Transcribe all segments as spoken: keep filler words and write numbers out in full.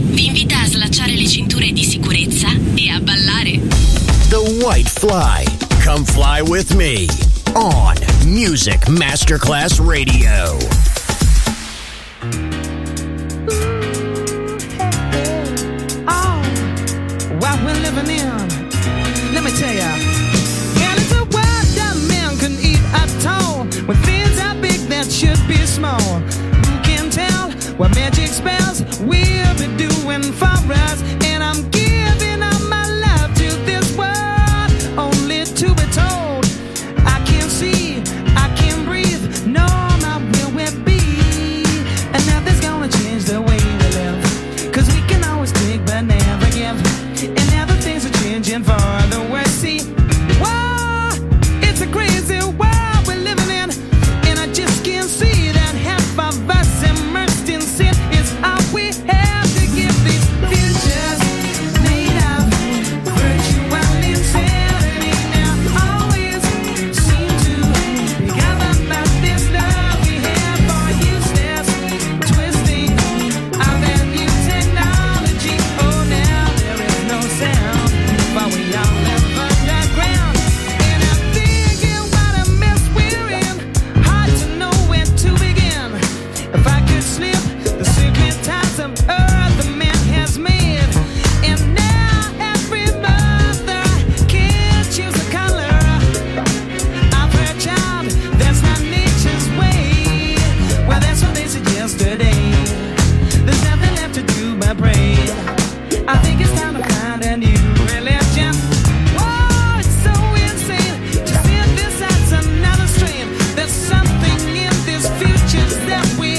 vi invita a slacciare le cinture di sicurezza e a ballare. The White Fly. Come fly with me on Music Masterclass Radio. Who can tell what magic spells we'll be doing for us? And I'm giving up my love to this world, only to be told I can't see, I can't breathe. No, not where we'll be. And nothing's gonna change the way we live, 'cause we can always take but never give. And now the things are changing for the worse. See, whoa, it's a crazy world we're living in, and I just can't see. Of us immersed in sin is all we have to give. These futures made of virtue and insanity now always seem to be governed by this love we have for useless twisting of that new technology. Oh, now there is no sound, but we all live underground. And I'm thinking what a mess we're in, hard to know where to begin. If I could slip the secret ties of earth the man has made, and now every mother can choose the color of her child. That's not nature's way. Well, that's what they said yesterday. There's nothing left to do but pray. I think it's time to find a new religion. Whoa, it's so insane to see this as another stream. There's something in this future that we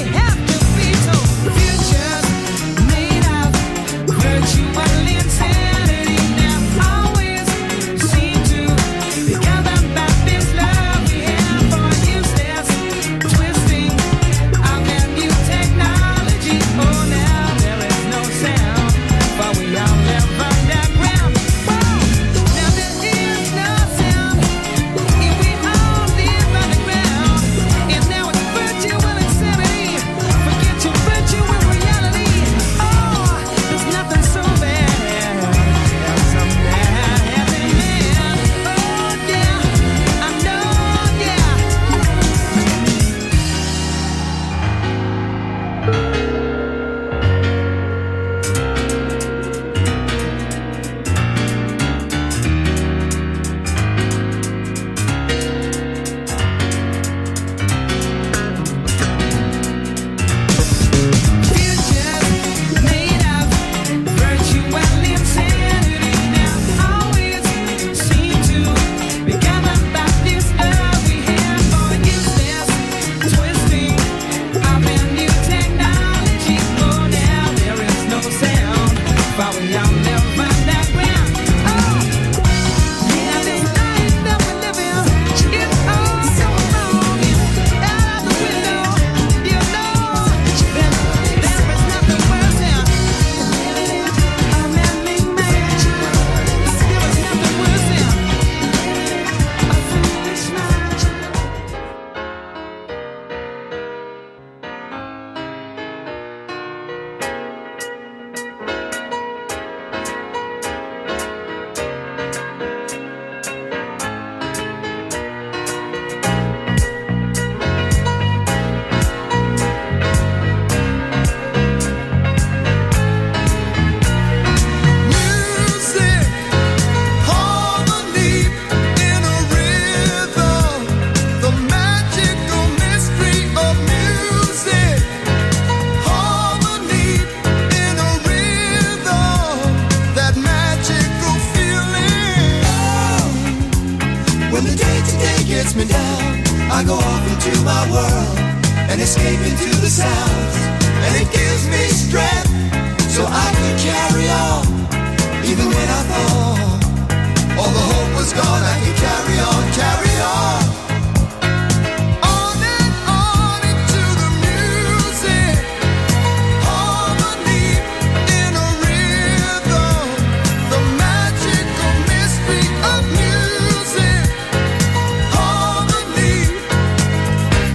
so I could carry on, even when I fall. all the hope was gone. I could carry on, carry on, on and on into the music, harmony in a rhythm, the magical mystery of music, harmony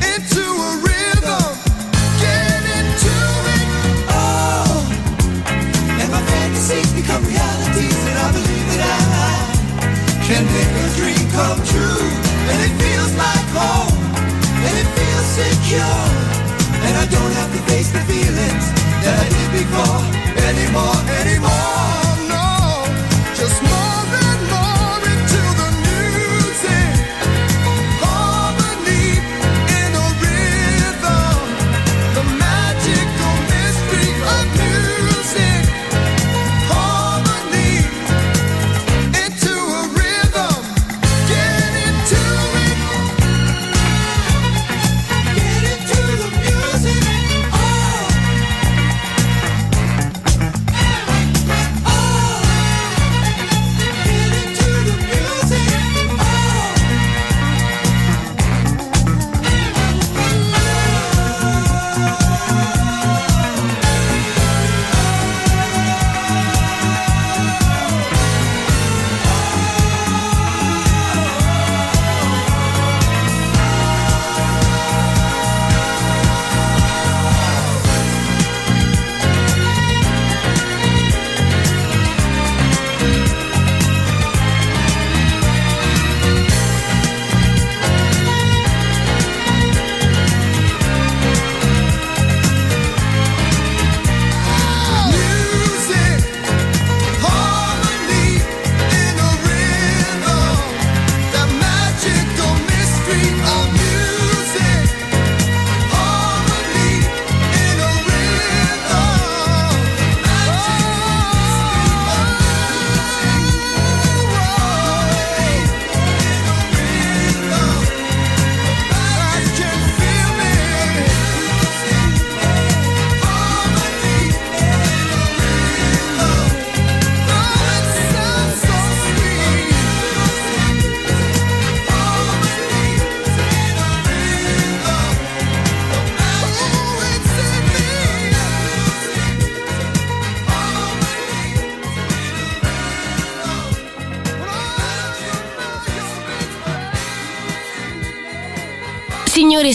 into a rhythm, get into it, oh, and my fantasies become realities, and I believe can make a dream come true, and it feels like home, and it feels secure, and I don't have to face the feelings that I did before anymore, anymore. Oh, no, just more and more into the music, harmony in a rhythm, the magical mystery of music. Signore e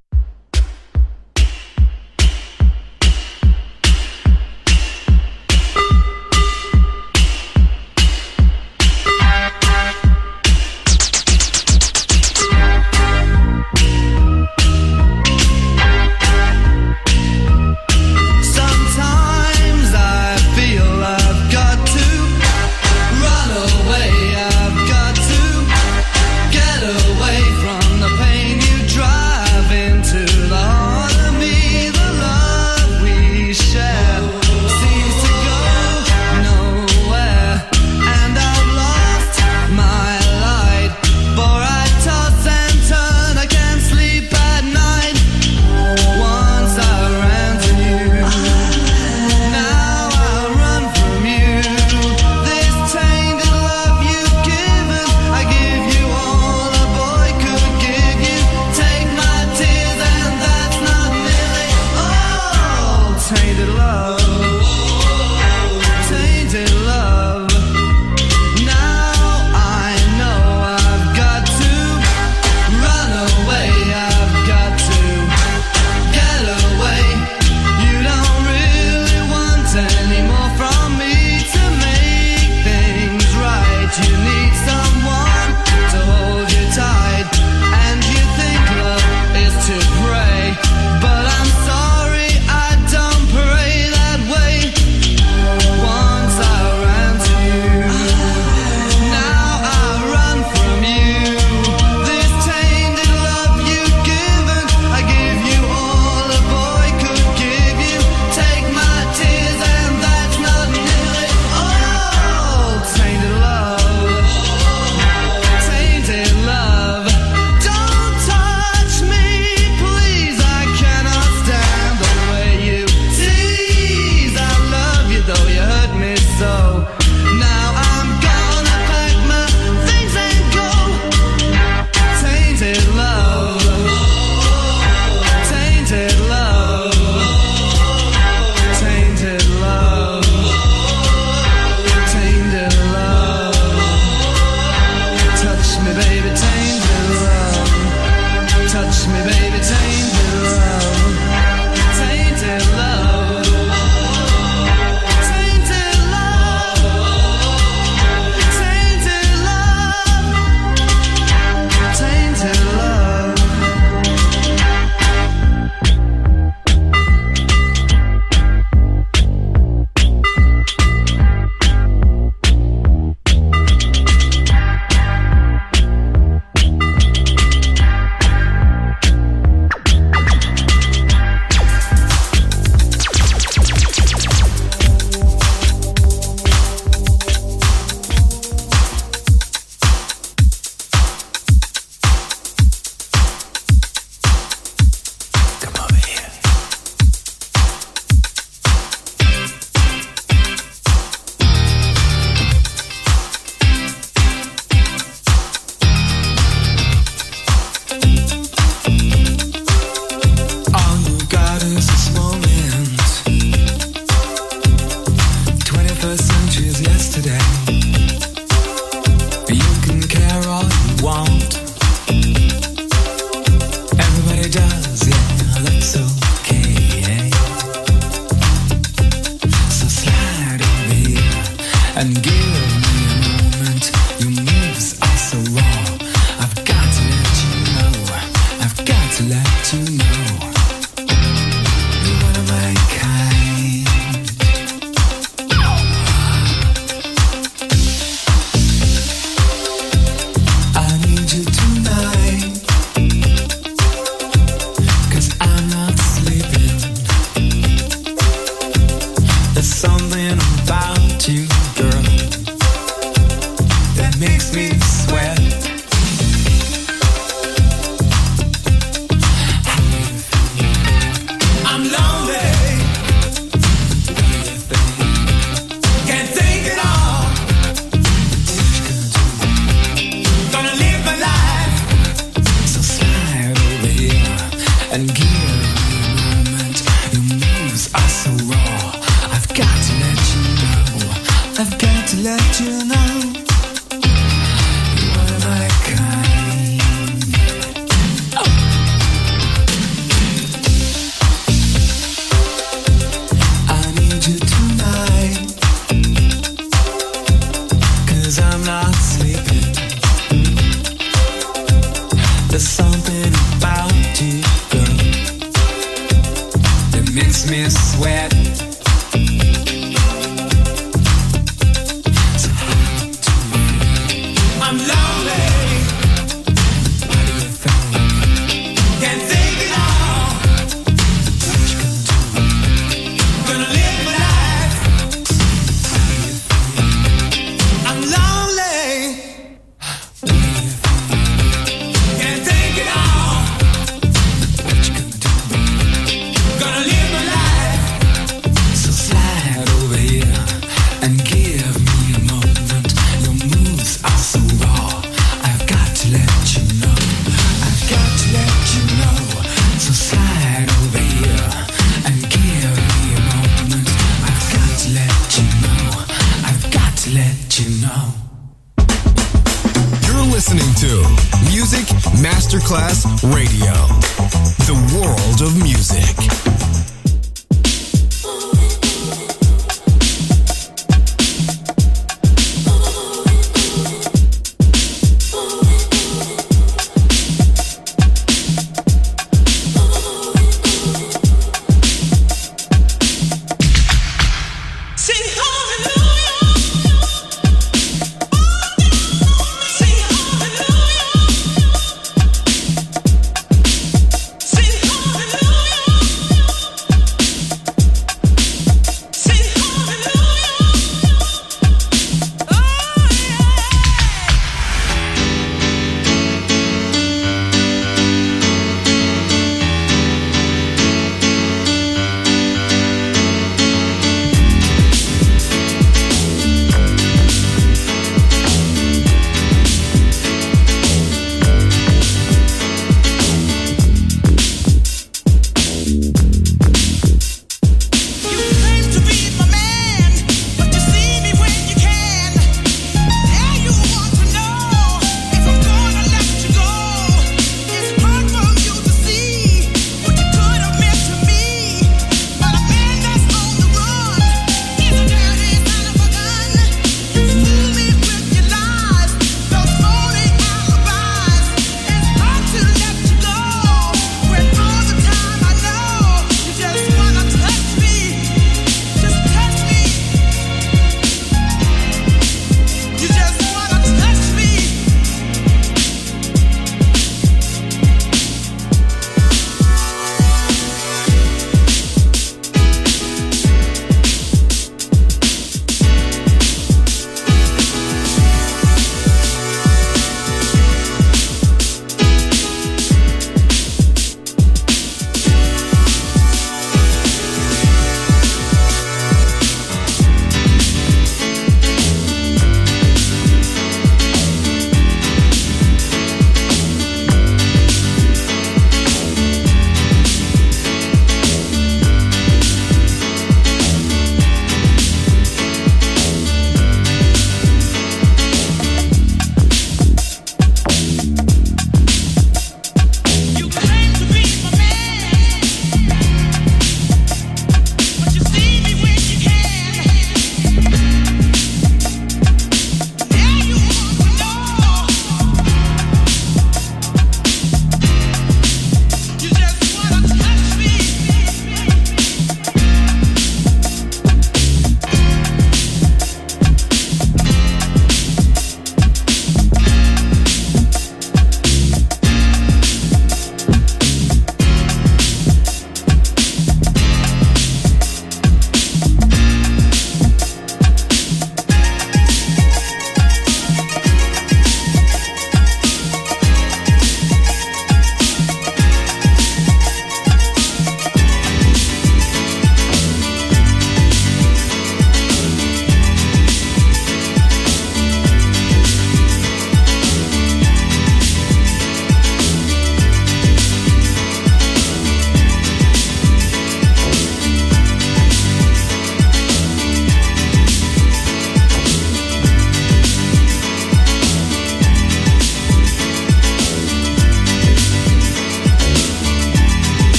Away from the pain you drive in.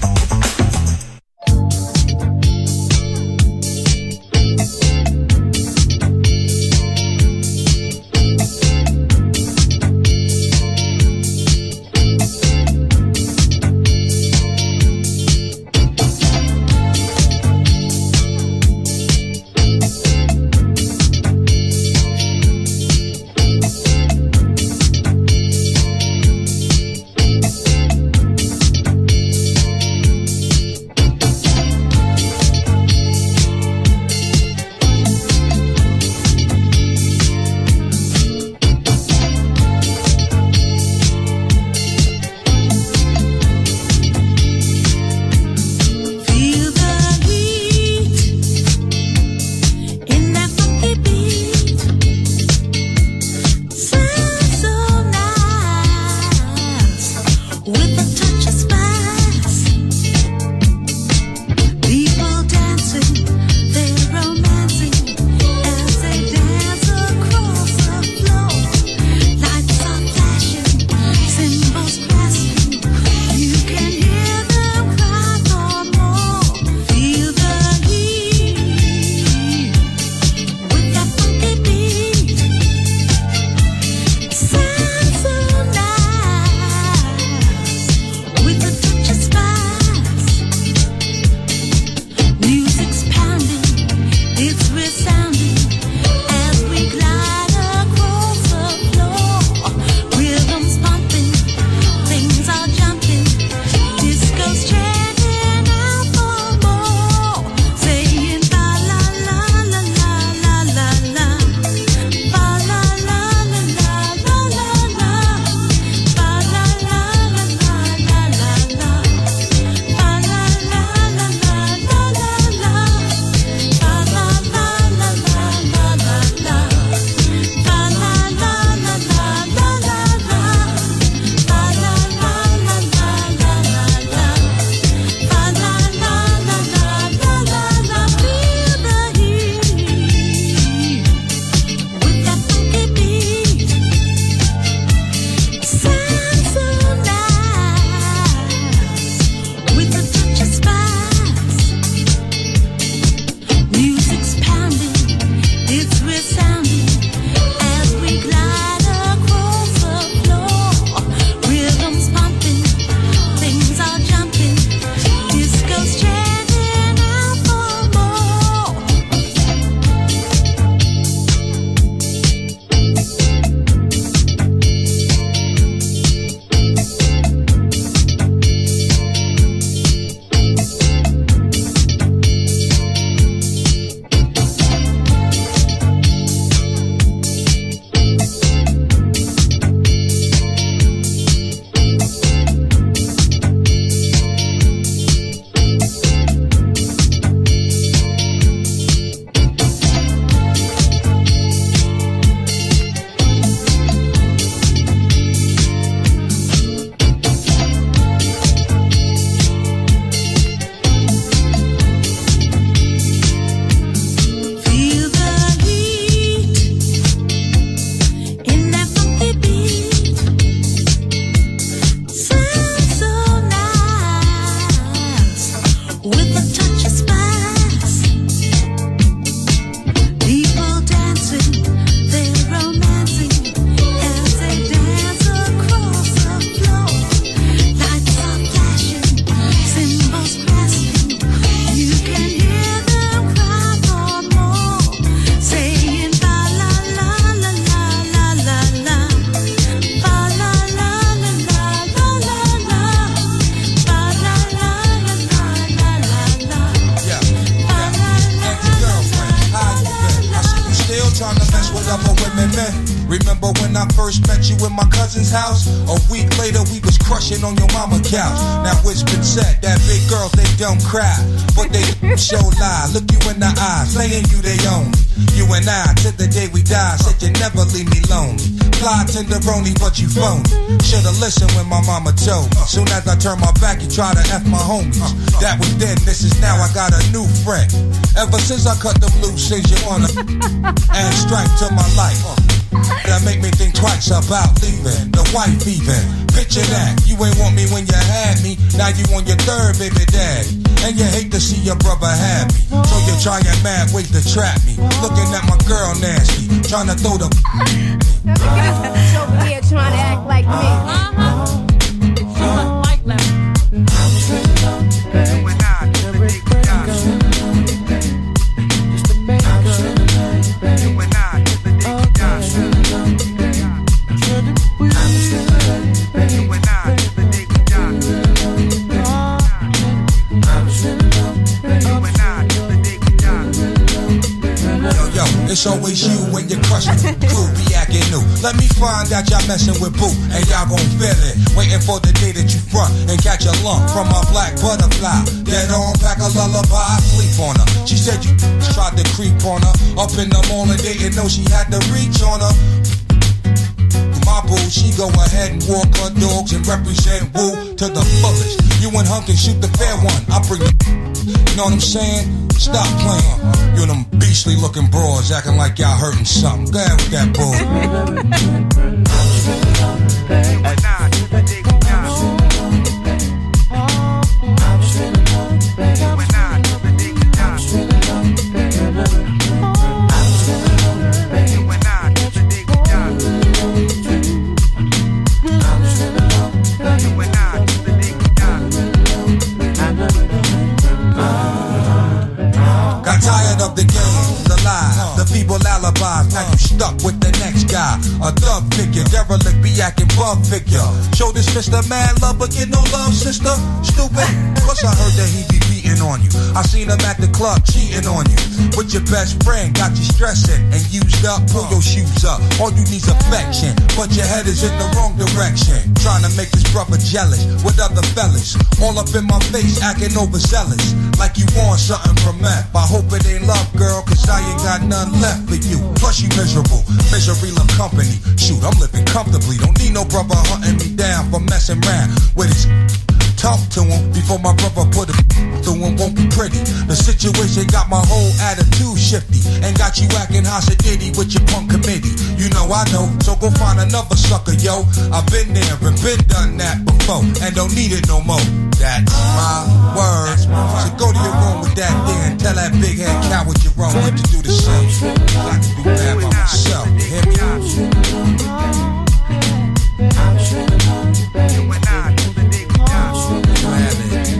ten. Remember when I first met you in my cousin's house? A week later we was crushing on your mama couch. Now it's been said that big girls, they don't cry, but they show lie. Look you in the eye, saying you they own. You and I, till the day we die, said you never leave me lonely. Fly tenderoni, but you phony. Should've listened when my mama told me. Soon as I turn my back, you try to F my homies. That was then, this is now, I got a new friend. Ever since I cut them loose, since you're on a and strike to my life. That make me think twice about leaving the wife even. Picture that, you ain't want me when you had me. Now you on your third baby daddy, and you hate to see your brother happy. So you're trying mad ways to trap me. Looking at my girl nasty, trying to throw the that's because it's so weird trying to act like me. Uh-huh. She must like that. You and I, till the day we die. You and I, till the day we die. You and I, till the day we die. You and I, till the day we die. Yo, yo, it's always you when you're crushing the crew. Let me find out y'all messing with boo, and y'all gon' feel it. Waiting for the day that you front and catch a lump from a black butterfly. Then I'll pack a lullaby, I sleep on her. She said you tried to creep on her. Up in the morning, didn't know she had to reach on her. My boo, she go ahead and walk her dogs and represent woo to the fullest. You and Hunk can shoot the fair one. I bring the you know what I'm saying? Stop playing. You them beastly looking broads acting like y'all hurting something. Go ahead with that bull. Tired of the game, the lie, the feeble alibis. Now you stuck with the next guy, a thug figure, derelict, be acting bug figure. Show this Mister Mad Love, but get no love, sister. Stupid. Plus I heard that he be beating on you. I seen him at the club cheating on you. With your best friend, got you stressing and used up. Pull your shoes up. All you need's affection, but your head is in the wrong direction. Trying to make this brother jealous with other fellas. All up in my face, acting overzealous. Like you want something from that. I hope it ain't love, girl, cause I ain't got none left for you. Plus you miserable, misery love company. Shoot, I'm living comfortably. Don't need no brother hunting me down for messing around with his. Talk to him before my brother put a through him, won't be pretty. The situation got my whole attitude shifty, and got you acting hot shitty with your punk committee. You know I know, so go find another sucker, yo. I've been there and been done that before, and don't need it no more. That's my word. So go to your room with that thing and tell that big head coward you're wrong. What to do the same. I can do that by myself. You hear me? You and I till the day we die. I have it. You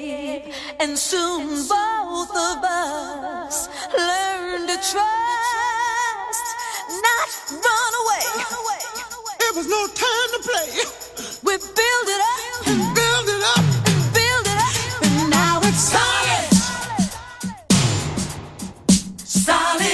gave, and soon both of us learned to trust, not run away. It was no time to play. We build it up and build it up and build it up, and now it's solid, solid.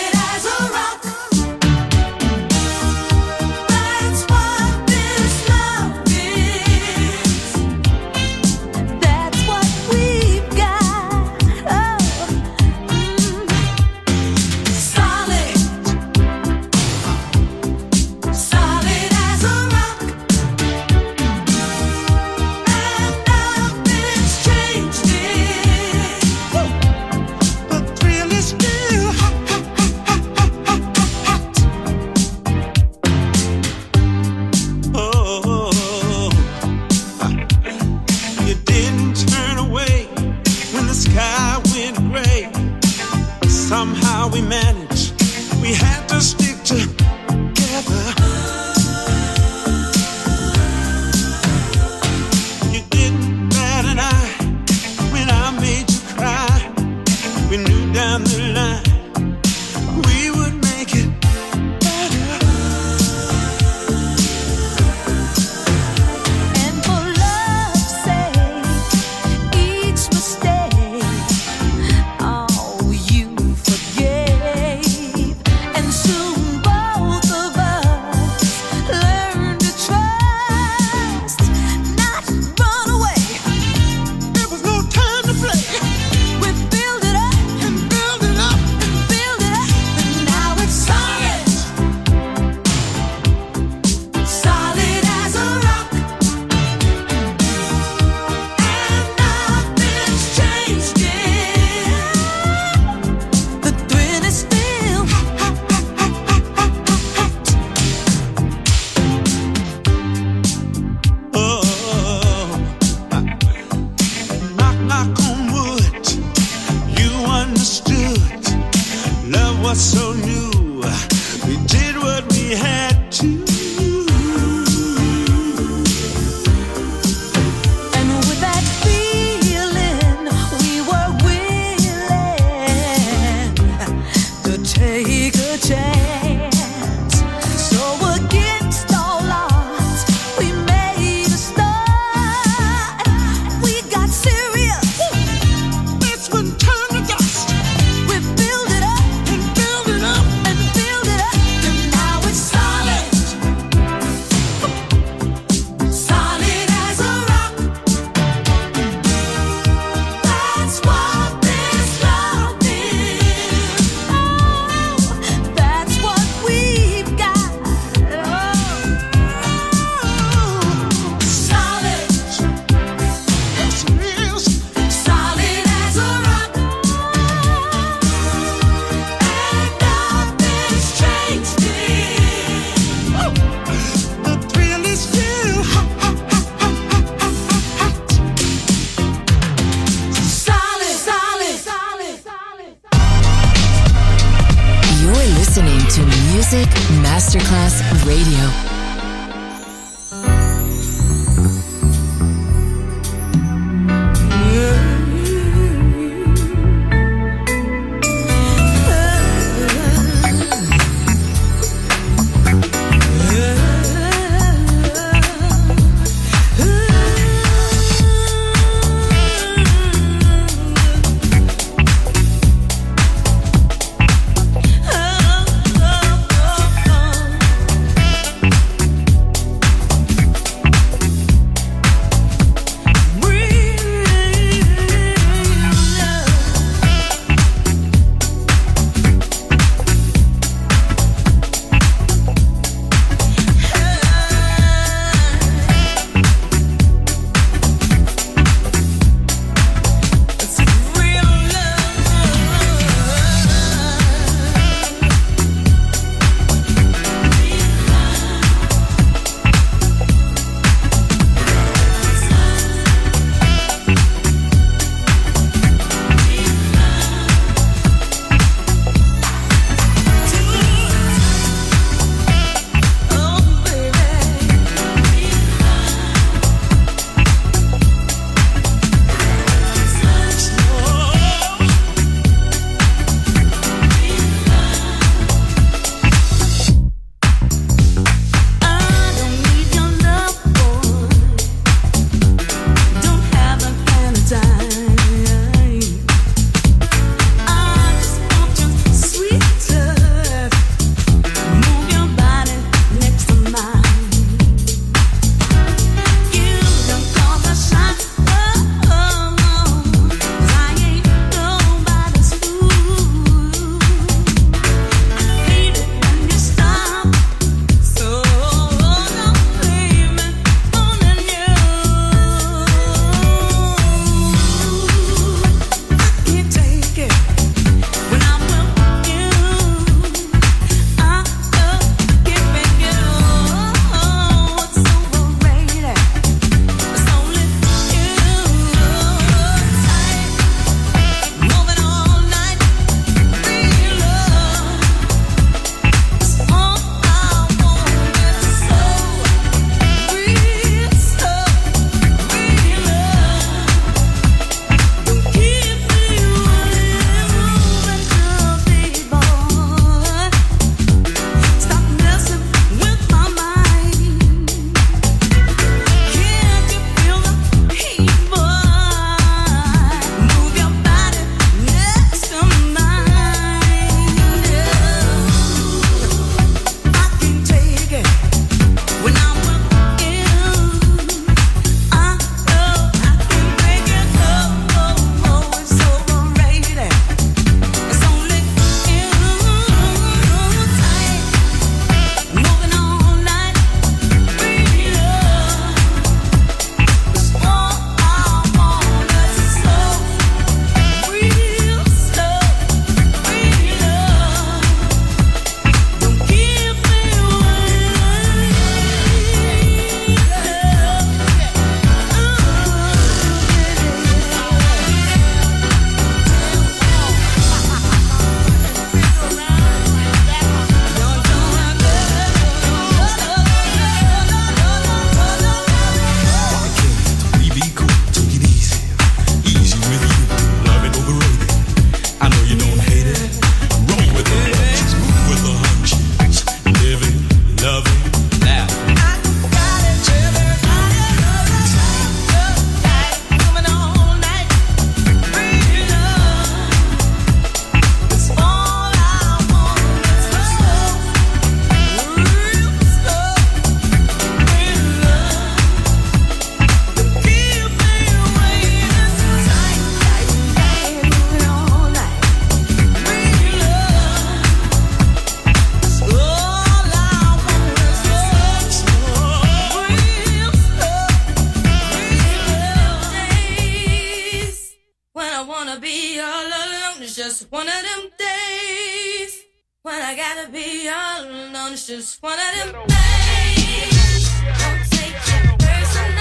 I wanna be all alone. It's just one of them days when I gotta be all alone. It's just one of them days. Don't take it personal.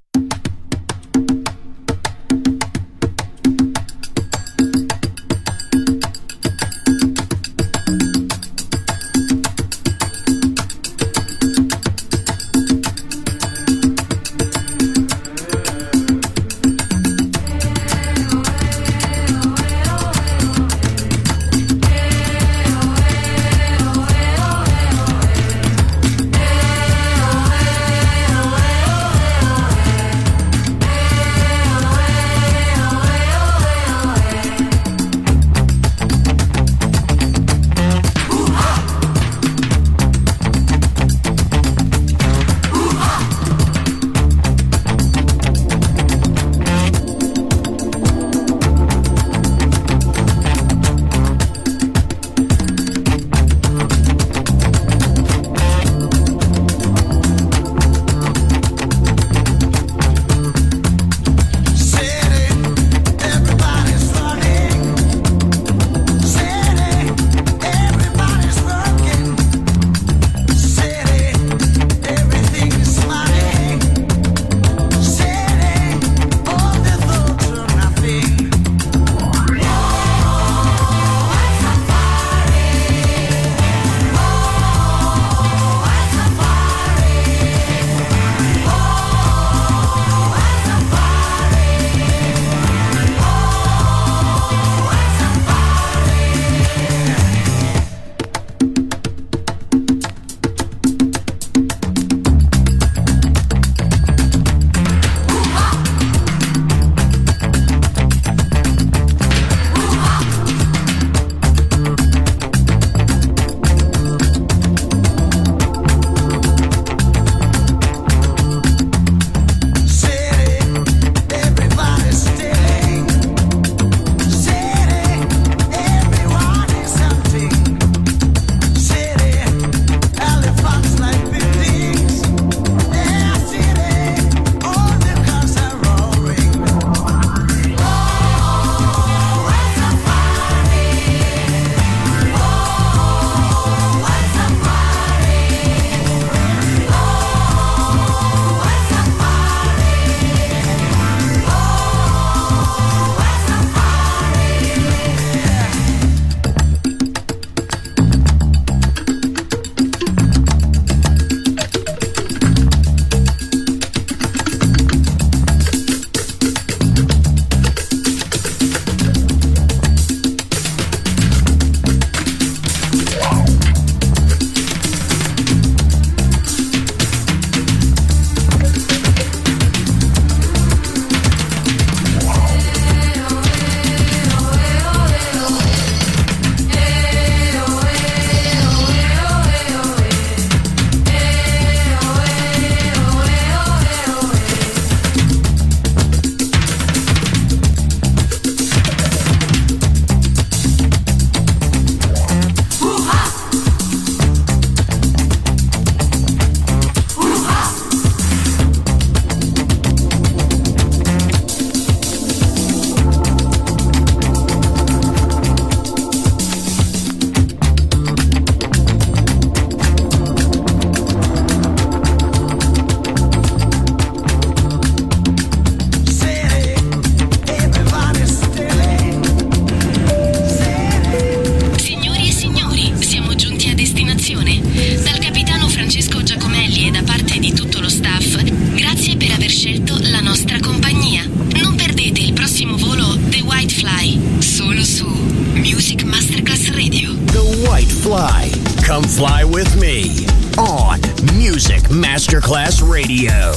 Music Masterclass Radio. The White Fly. Come fly with me on Music Masterclass Radio.